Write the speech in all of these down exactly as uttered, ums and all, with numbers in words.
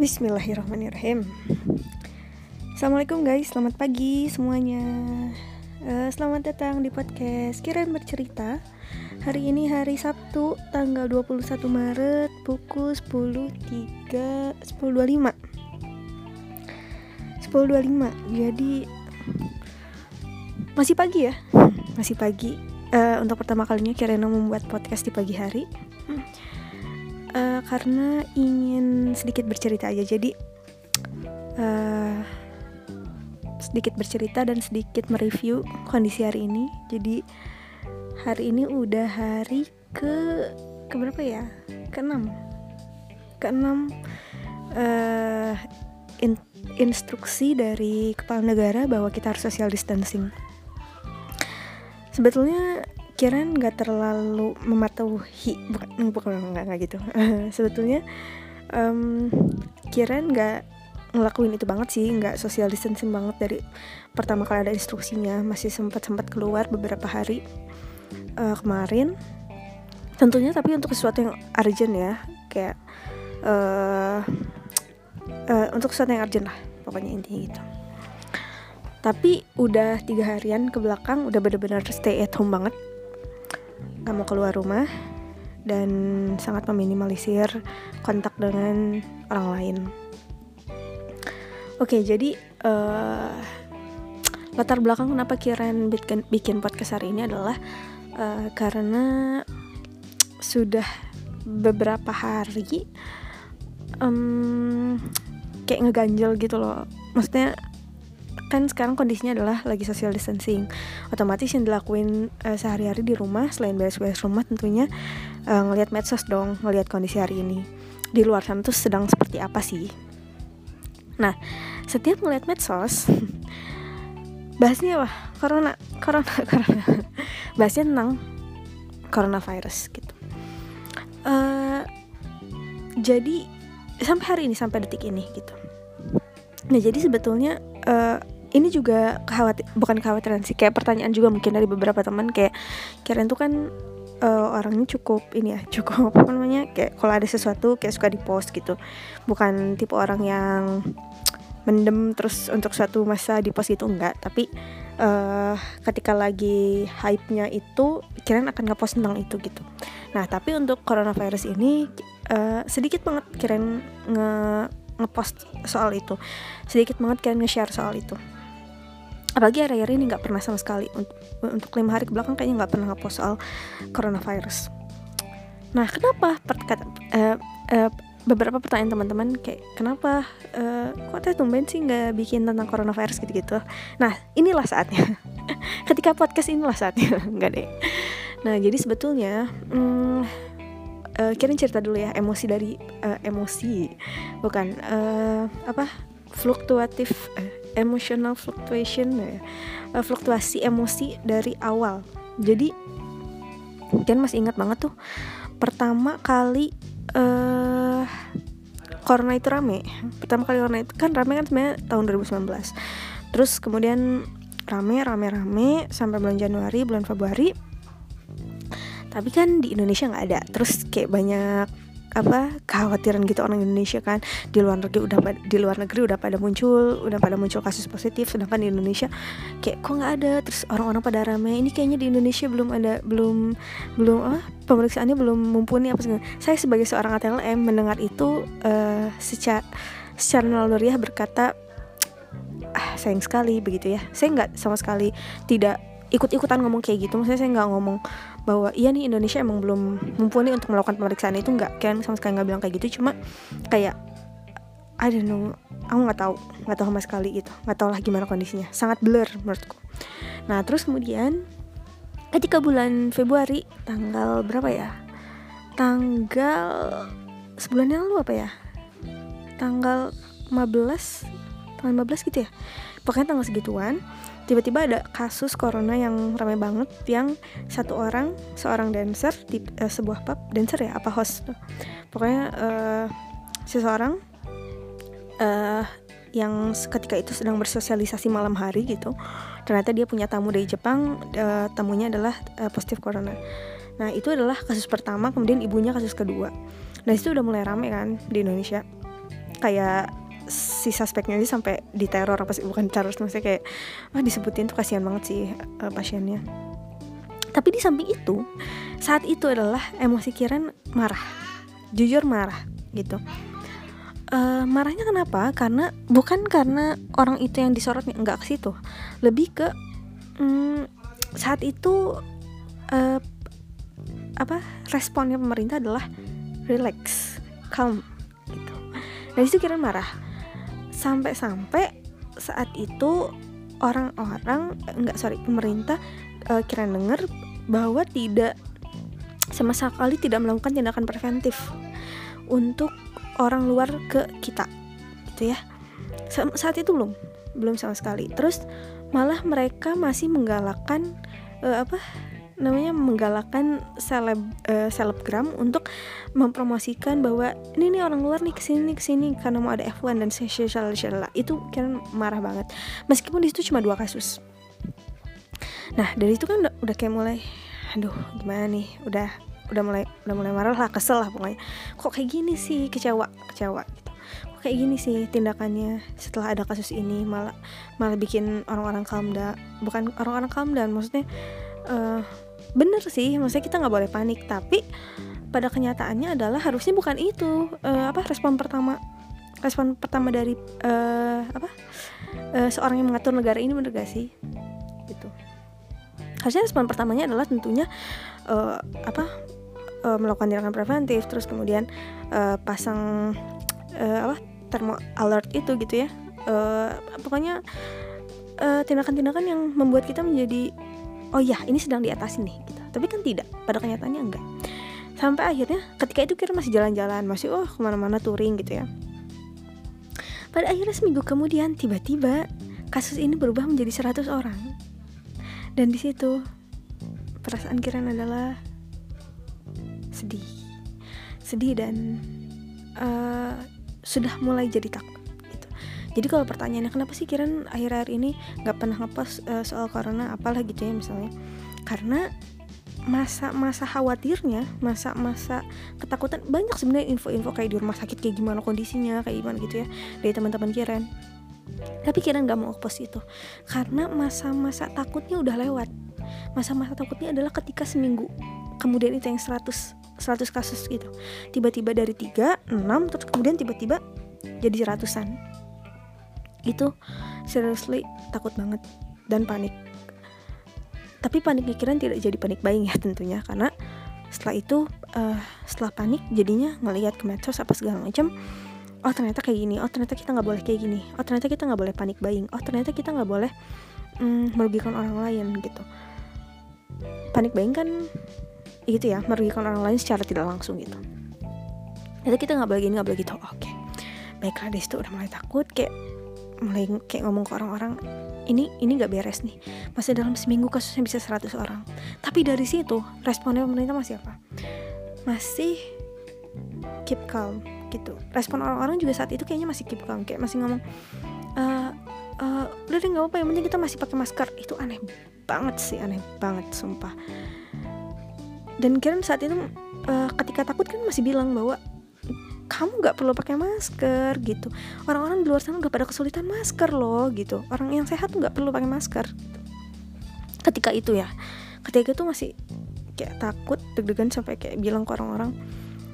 Bismillahirrahmanirrahim. Assalamualaikum guys, selamat pagi semuanya. uh, Selamat datang di podcast Kiran Bercerita. Hari ini hari Sabtu, tanggal dua puluh satu Maret, pukul sepuluh tiga, sepuluh dua puluh lima. sepuluh dua puluh lima, jadi masih pagi ya. Masih pagi. uh, Untuk pertama kalinya Kirana membuat podcast di pagi hari. hmm. Uh, karena ingin sedikit bercerita aja, jadi uh, sedikit bercerita dan sedikit mereview kondisi hari ini. Jadi hari ini udah hari ke keberapa ya? keenam keenam uh, in, instruksi dari kepala negara bahwa kita harus social distancing. Sebetulnya Kiran nggak terlalu mematuhi, bukan bukan nggak nggak gitu. Sebetulnya um, Kiran nggak ngelakuin itu banget sih, nggak social distancing banget dari pertama kali ada instruksinya. Masih sempat sempat keluar beberapa hari uh, kemarin. Tentunya tapi untuk sesuatu yang urgent ya, kayak uh, uh, untuk sesuatu yang urgent lah, pokoknya intinya gitu. Tapi udah tiga harian ke belakang udah benar-benar stay at home banget. Gak mau keluar rumah dan sangat meminimalisir kontak dengan orang lain. Oke, jadi uh, latar belakang kenapa Kiran bikin, bikin podcast hari ini adalah uh, karena sudah beberapa hari um, kayak ngeganjel gitu loh. Maksudnya kan sekarang kondisinya adalah lagi social distancing, otomatis yang dilakuin uh, sehari-hari di rumah selain beres-beres rumah tentunya uh, ngelihat medsos dong, ngelihat kondisi hari ini di luar sana tuh sedang seperti apa sih. Nah, setiap ngelihat medsos bahasnya wah corona corona corona bahasnya tentang coronavirus gitu. Uh, jadi sampai hari ini, sampai detik ini gitu. Nah, jadi sebetulnya uh, ini juga khawatir, bukan kekhawatiran sih, kayak pertanyaan juga mungkin dari beberapa teman, kayak Kiran tuh kan uh, orangnya cukup ini ya, cukup apa namanya, kayak kalau ada sesuatu kayak suka dipost gitu. Bukan tipe orang yang mendem terus untuk suatu masa dipost gitu, enggak. Tapi uh, ketika lagi hype-nya itu Kiran akan ngepost tentang itu gitu. Nah, tapi untuk coronavirus ini uh, sedikit banget Kiran nge ngepost soal itu, sedikit banget kalian nge-share soal itu. Apalagi akhir-akhir ini nggak pernah sama sekali, untuk untuk lima hari kebelakang kayaknya nggak pernah ngepost soal coronavirus. Nah, kenapa? Perkata, uh, uh, beberapa pertanyaan teman-teman kayak kenapa? Uh, kok teh tumben sih nggak bikin tentang coronavirus gitu-gitu? Nah, inilah saatnya. Ketika podcast inilah saatnya, nggak deh. Nah, jadi sebetulnya. Hmm, Uh, Kiran cerita dulu ya, emosi dari uh, emosi bukan uh, apa fluktuatif uh, emotional fluctuation uh, fluktuasi emosi dari awal. Jadi Kiran masih ingat banget tuh pertama kali uh, corona itu rame. Pertama kali corona itu kan rame kan sebenarnya tahun dua ribu sembilan belas. Terus kemudian rame rame rame sampai bulan Januari, bulan Februari. Tapi kan di Indonesia nggak ada, terus kayak banyak apa kekhawatiran gitu orang Indonesia kan, di luar negeri udah di luar negeri udah pada muncul udah pada muncul kasus positif, sedangkan di Indonesia kayak kok nggak ada. Terus orang-orang pada rame, ini kayaknya di Indonesia belum ada belum belum ah, pemeriksaannya belum mumpuni apa segala. Saya sebagai seorang A T L M mendengar itu uh, secara secara naluriah berkata ah, sayang sekali begitu ya. Saya nggak sama sekali tidak ikut-ikutan ngomong kayak gitu, maksudnya saya nggak ngomong bahwa iya nih Indonesia emang belum mumpuni untuk melakukan pemeriksaan itu, nggak, kan sama sekali nggak bilang kayak gitu. Cuma kayak I don't know, aku nggak tahu nggak tahu sama sekali gitu, nggak tahu lah gimana kondisinya, sangat blur menurutku. Nah, terus kemudian ketika bulan Februari tanggal berapa ya, tanggal sebulan yang lalu apa ya, tanggal lima belas tanggal lima belas gitu ya, pokoknya tanggal segituan tiba-tiba ada kasus corona yang ramai banget, yang satu orang, seorang dancer di uh, sebuah pub, dancer ya apa host, pokoknya uh, seseorang uh, yang ketika itu sedang bersosialisasi malam hari gitu, ternyata dia punya tamu dari Jepang, uh, tamunya adalah uh, positif corona. Nah, itu adalah kasus pertama, kemudian ibunya kasus kedua. Nah, itu udah mulai ramai kan di Indonesia. kayak si suspeknya ini sampai diteror apa sih, bukan teror maksudnya kayak ah disebutin tuh kasihan banget sih uh, pasiennya. Tapi di samping itu saat itu adalah emosi Kiran marah, jujur marah gitu. Uh, marahnya kenapa? Karena bukan karena orang itu yang disorotnya, enggak ke situ, lebih ke mm, saat itu uh, apa responnya pemerintah adalah relax, calm gitu. Nah disitu Kiran marah sampai-sampai saat itu orang-orang enggak sorry pemerintah uh, Kiran dengar bahwa tidak sama sekali tidak melakukan tindakan preventif untuk orang luar ke kita gitu ya. Saat itu belum belum sama sekali. Terus malah mereka masih menggalakkan uh, apa namanya menggalakkan seleb uh, selebgram untuk mempromosikan bahwa ini nih orang luar nih kesini nih kesini karena mau ada F satu dan shalala. Itu kan marah banget. Meskipun di situ cuma dua kasus. Nah dari itu kan udah, udah kayak mulai aduh gimana nih udah udah mulai udah mulai marah lah, kesel lah pokoknya, kok kayak gini sih, kecewa kecewa gitu, kok kayak gini sih tindakannya setelah ada kasus ini, malah malah bikin orang-orang calm down, bukan orang-orang calm down maksudnya uh, bener sih maksudnya kita nggak boleh panik, tapi pada kenyataannya adalah harusnya bukan itu uh, apa respon pertama respon pertama dari uh, apa uh, seorang yang mengatur negara ini, bener gak sih gitu. Harusnya respon pertamanya adalah tentunya uh, apa uh, melakukan tindakan preventif, terus kemudian uh, pasang uh, apa termo alert itu gitu ya, uh, pokoknya uh, tindakan-tindakan yang membuat kita menjadi oh ya ini sedang diatasi nih gitu. Tapi kan tidak, pada kenyataannya enggak. Sampai akhirnya ketika itu Kiran masih jalan-jalan, masih oh kemana-mana touring gitu ya. Pada akhirnya seminggu kemudian tiba-tiba kasus ini berubah menjadi seratus orang. Dan di situ perasaan Kiran adalah sedih, sedih dan uh, sudah mulai jadi takut. Gitu. Jadi kalau pertanyaannya kenapa sih Kiran akhir-akhir ini nggak pernah ngepost uh, soal corona apalah gitu ya misalnya, karena masa-masa khawatirnya, masa-masa ketakutan, banyak sebenarnya info-info kayak di rumah sakit kayak gimana kondisinya, kayak gimana gitu ya dari teman-teman Kiran. Tapi Kiran gak mau post itu karena masa-masa takutnya udah lewat. Masa-masa takutnya adalah ketika seminggu kemudian itu yang seratus kasus gitu. Tiba-tiba dari tiga, enam, terus kemudian tiba-tiba jadi seratusan. Itu seriously takut banget dan panik. Tapi paniknya Kiran tidak jadi panik buying ya tentunya, karena setelah itu uh, setelah panik jadinya ngelihat ke medsos apa segala macam. Oh ternyata kayak gini, oh ternyata kita gak boleh kayak gini, oh ternyata kita gak boleh panik buying, oh ternyata kita gak boleh mm, merugikan orang lain gitu. Panik buying kan gitu ya, merugikan orang lain secara tidak langsung gitu. Ternyata kita gak boleh gini, gak boleh gitu, oh, oke okay. Baiklah dari situ udah mulai takut, kayak mulai kayak ngomong ke orang-orang ini ini gak beres nih, masih dalam seminggu kasusnya bisa seratus orang. Tapi dari situ responnya pemerintah masih apa? Masih keep calm gitu. Respon orang-orang juga saat itu kayaknya masih keep calm, kayak masih ngomong uh, uh, udah deh nggak apa-apa yang penting kita masih pakai masker. Itu aneh banget sih, aneh banget sumpah. Dan Kiran saat itu uh, ketika takut kan masih bilang bahwa kamu nggak perlu pakai masker gitu, orang-orang di luar sana udah pada kesulitan masker loh gitu, orang yang sehat tuh nggak perlu pakai masker gitu. Ketika itu ya, ketika itu masih kayak takut deg-degan sampai kayak bilang ke orang-orang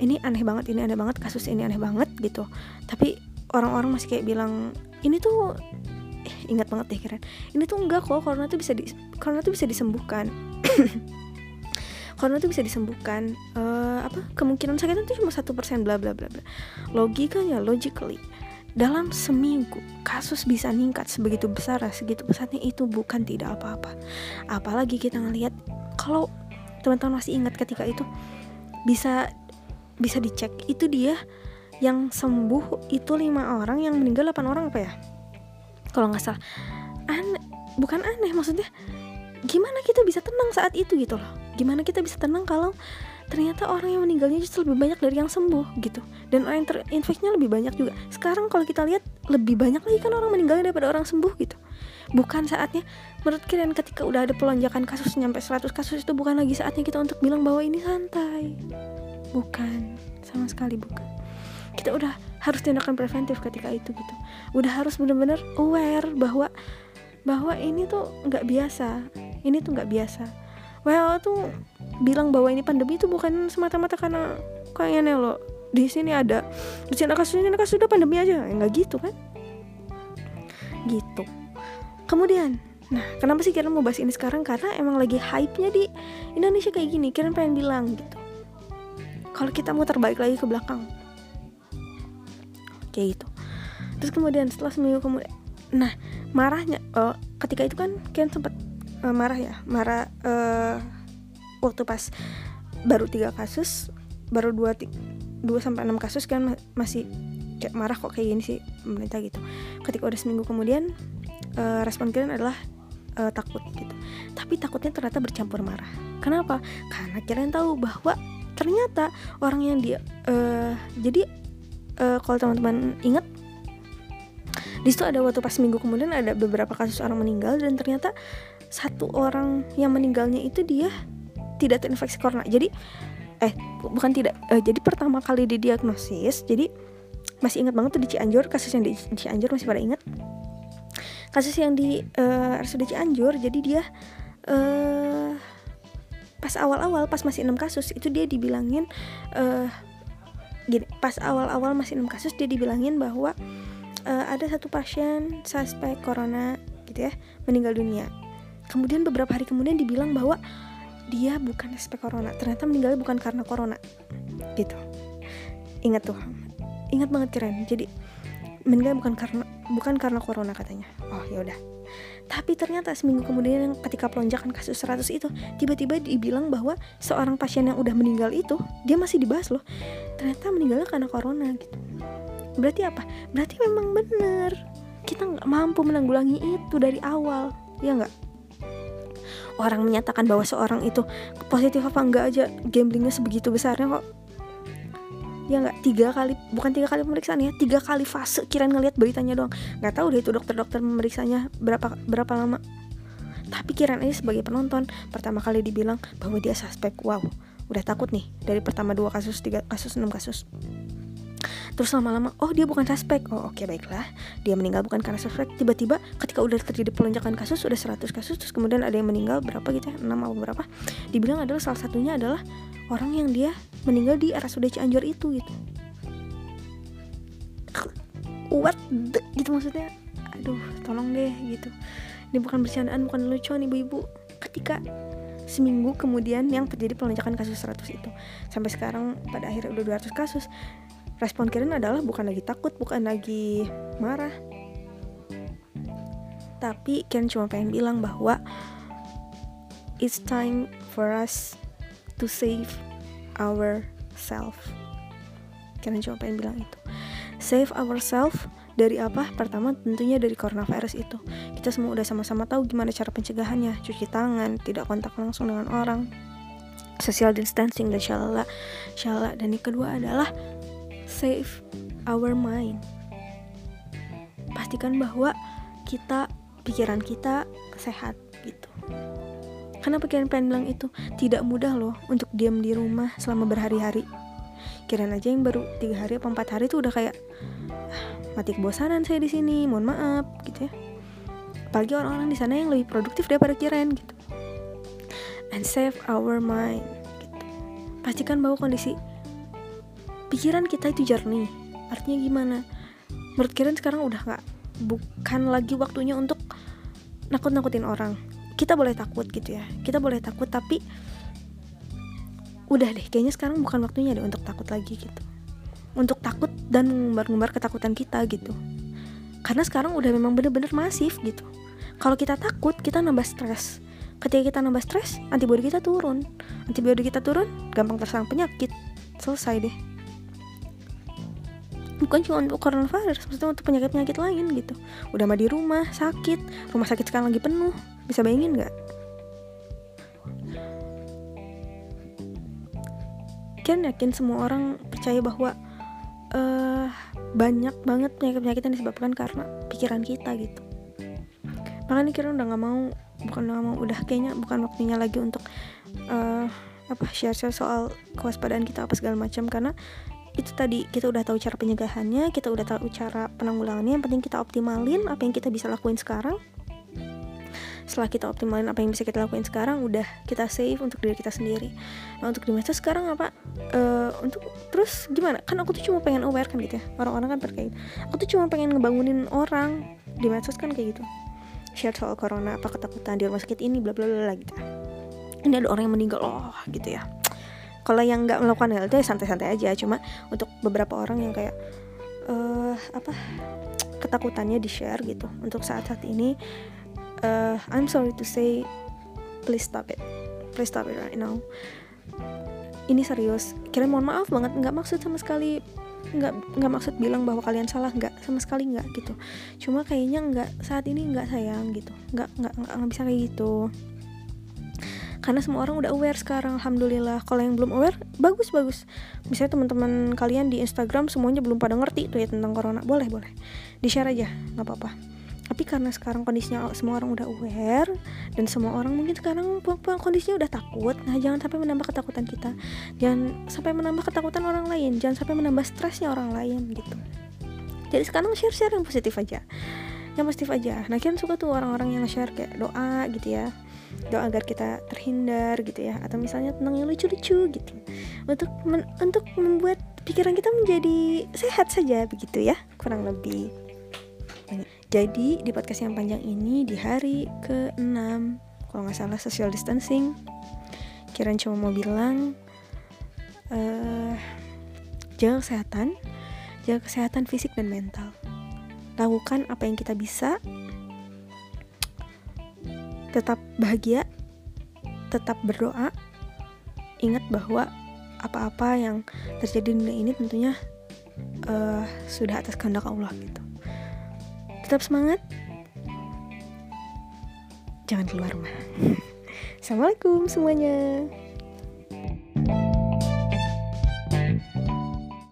ini aneh banget, ini aneh banget, kasus ini aneh banget gitu. Tapi orang-orang masih kayak bilang ini tuh eh, ingat banget deh Kiran, ini tuh enggak kok, corona tuh bisa di, corona tuh bisa disembuhkan. Corona tuh bisa disembuhkan. Uh, apa kemungkinan sakitnya tuh cuma satu persen bla bla bla bla. Logikanya, logically dalam seminggu kasus bisa ningkat sebegitu besar, segitu pesatnya, itu bukan tidak apa-apa. Apalagi kita ngelihat kalau teman-teman masih ingat ketika itu bisa bisa dicek itu dia yang sembuh itu lima orang, yang meninggal delapan orang apa ya kalau nggak salah. Aneh, bukan aneh maksudnya gimana kita bisa tenang saat itu gitu loh, gimana kita bisa tenang kalau ternyata orang yang meninggalnya justru lebih banyak dari yang sembuh gitu, dan orang yang terinfeksinya lebih banyak juga. Sekarang kalau kita lihat lebih banyak lagi kan orang meninggalnya daripada orang sembuh gitu. Bukan saatnya menurut Kiran ketika udah ada pelonjakan kasus nyampe seratus kasus itu bukan lagi saatnya kita untuk bilang bahwa ini santai. Bukan, sama sekali bukan. kita udah harus tindakan preventif ketika itu gitu. Udah harus benar-benar aware bahwa bahwa ini tuh nggak biasa, ini tuh nggak biasa. W H O tuh bilang bahwa ini pandemi itu bukan semata-mata karena kayaknya lo di sini ada di sini kasus ini kasus sudah pandemi aja, nggak gitu kan? Gitu. Kemudian, nah kenapa sih Kiran mau bahas ini sekarang? Karena emang lagi hype-nya di Indonesia kayak gini. Kiran pengen bilang gitu. Kalau kita mau terbalik lagi ke belakang, kayak gitu. Terus kemudian setelah seminggu kemudian, nah marahnya uh, ketika itu kan Kiran sempat uh, marah ya, marah uh, waktu pas baru tiga kasus, baru dua dua sampai enam kasus Kiran masih kayak marah kok kayak gini sih pemerintah gitu. Ketika udah seminggu kemudian Uh, respon Kiran adalah uh, takut gitu. Tapi takutnya ternyata bercampur marah. Kenapa? Karena Kiran tahu bahwa ternyata orang yang dia uh, jadi uh, kalau teman-teman ingat di situ ada waktu pas minggu kemudian ada beberapa kasus orang meninggal dan ternyata satu orang yang meninggalnya itu dia tidak terinfeksi corona. Jadi eh bukan tidak uh, jadi pertama kali didiagnosis. Jadi masih ingat banget tuh di Cianjur, kasus yang di Cianjur masih pada ingat. Kasus yang di uh, R S U D Cianjur, jadi dia uh, pas awal-awal, pas masih enam kasus, itu dia dibilangin uh, gini, pas awal-awal masih enam kasus, dia dibilangin bahwa uh, ada satu pasien suspek corona, gitu ya, meninggal dunia. Kemudian beberapa hari kemudian dibilang bahwa dia bukan suspek corona, ternyata meninggalnya bukan karena corona, gitu. Ingat tuh, ingat banget Kiran, jadi meninggal bukan karena bukan karena corona katanya. Oh ya udah. Tapi ternyata seminggu kemudian ketika pelonjakan kasus seratus itu tiba-tiba dibilang bahwa seorang pasien yang udah meninggal itu dia masih dibahas loh. Ternyata meninggalnya karena corona gitu. Berarti apa? Berarti memang benar kita nggak mampu menanggulangi itu dari awal, ya nggak? Orang menyatakan bahwa seorang itu positif apa enggak aja gamblingnya sebegitu besarnya kok. Ya nggak, tiga kali bukan tiga kali pemeriksaan ya, tiga kali fase Kiran ngelihat beritanya doang, nggak tahu deh itu dokter-dokter memeriksanya berapa berapa lama. Tapi Kiran ini sebagai penonton pertama kali dibilang bahwa dia suspek, wow, udah takut nih dari pertama dua kasus, tiga kasus, enam kasus. Terus lama-lama, oh dia bukan suspek, oh oke okay, baiklah, dia meninggal bukan karena suspek. Tiba-tiba ketika udah terjadi pelonjakan kasus, udah seratus kasus, terus kemudian ada yang meninggal berapa gitu ya, enam atau berapa, dibilang adalah salah satunya adalah orang yang dia meninggal di R S U D Cianjur itu gitu. What the, gitu maksudnya. Aduh, tolong deh gitu. Ini bukan bercandaan, bukan lucuan ibu-ibu. Ketika seminggu kemudian yang terjadi pelonjakan kasus seratus itu, sampai sekarang pada akhirnya udah dua ratus kasus. Respon Kiran adalah bukan lagi takut, bukan lagi marah. Tapi Kiran cuma pengen bilang bahwa it's time for us to save ourselves. Kalian cuma pengen bilang itu. Save ourselves dari apa? Pertama tentunya dari coronavirus itu. Kita semua udah sama-sama tahu gimana cara pencegahannya. Cuci tangan, tidak kontak langsung dengan orang, social distancing dan shalala, shalala. Dan yang kedua adalah save our mind. Pastikan bahwa kita, pikiran kita sehat gitu. Kenapa Kiran pengen bilang itu? Tidak mudah loh untuk diam di rumah selama berhari-hari. Kiran aja yang baru tiga hari atau empat hari tuh udah kayak ah, mati kebosanan saya di sini, mohon maaf gitu ya. Apalagi orang-orang di sana yang lebih produktif daripada Kiran gitu. And save our mind gitu. Pastikan bahwa kondisi pikiran kita itu jernih. Artinya gimana? Menurut Kiran sekarang udah gak, bukan lagi waktunya untuk nakut-nakutin orang. Kita boleh takut gitu ya, kita boleh takut, tapi udah deh, kayaknya sekarang bukan waktunya deh untuk takut lagi gitu, untuk takut dan mengumbar-ngumbar ketakutan kita gitu, karena sekarang udah memang bener-bener masif gitu. Kalau kita takut, kita nambah stres. Ketika kita nambah stres, antibodi kita turun, antibodi kita turun, gampang terserang penyakit, selesai deh. Bukan cuma untuk coronavirus, maksudnya untuk penyakit-penyakit lain gitu. Udah mah di rumah sakit, rumah sakit sekarang lagi penuh, bisa bayangin nggak? Kian yakin semua orang percaya bahwa uh, banyak banget penyakit-penyakit yang disebabkan karena pikiran kita gitu. Makanya Kiran udah nggak mau, bukan nggak mau, udah kayaknya bukan waktunya lagi untuk uh, apa share-share soal kewaspadaan kita apa segala macam, karena itu tadi, kita udah tahu cara pencegahannya, kita udah tahu cara penanggulangannya. Yang penting kita optimalin apa yang kita bisa lakuin sekarang. Setelah kita optimalin apa yang bisa kita lakuin sekarang, udah kita save untuk diri kita sendiri. Nah, untuk di masa sekarang apa? Uh, untuk terus gimana? Kan aku tuh cuma pengen aware kan gitu ya. Orang-orang kan perkain. Aku tuh cuma pengen ngebangunin orang. Di medsos kan kayak gitu. Share soal corona, apa ketakutan di rumah sakit ini, bla bla bla gitu. Ini ada orang yang meninggal, oh gitu ya. Kalau yang nggak melakukan hal itu ya santai-santai aja. Cuma untuk beberapa orang yang kayak uh, apa ketakutannya di share gitu. Untuk saat-saat ini. Uh, I'm sorry to say, please stop it, please stop it right now. Ini serius. Kalian mohon maaf banget, nggak maksud sama sekali, nggak nggak maksud bilang bahwa kalian salah, nggak sama sekali nggak gitu. Cuma kayaknya nggak saat ini nggak sayang gitu, nggak nggak nggak bisa kayak gitu. Karena semua orang udah aware sekarang, alhamdulillah. Kalau yang belum aware, bagus-bagus. Misalnya teman-teman kalian di Instagram semuanya belum pada ngerti tuh ya tentang corona, boleh boleh, di share aja, nggak apa-apa. Tapi karena sekarang kondisinya semua orang udah aware, dan semua orang mungkin sekarang kondisinya udah takut. Nah, jangan sampai menambah ketakutan kita. Jangan sampai menambah ketakutan orang lain. Jangan sampai menambah stresnya orang lain gitu. Jadi sekarang share-share yang positif aja. Yang positif aja. Nah, kalian suka tuh orang-orang yang share kayak doa gitu ya. Doa agar kita terhindar gitu ya. Atau misalnya tentang yang lucu-lucu gitu. Untuk men- untuk membuat pikiran kita menjadi sehat saja begitu ya. Kurang lebih. Jadi di podcast yang panjang ini di hari keenam, kalau gak salah social distancing, kirain cuma mau bilang uh, jaga kesehatan, jaga kesehatan fisik dan mental. Lakukan apa yang kita bisa. Tetap bahagia, tetap berdoa. Ingat bahwa apa-apa yang terjadi di dunia ini tentunya uh, sudah atas kehendak Allah gitu. Tetap semangat. Jangan keluar rumah. Assalamualaikum semuanya.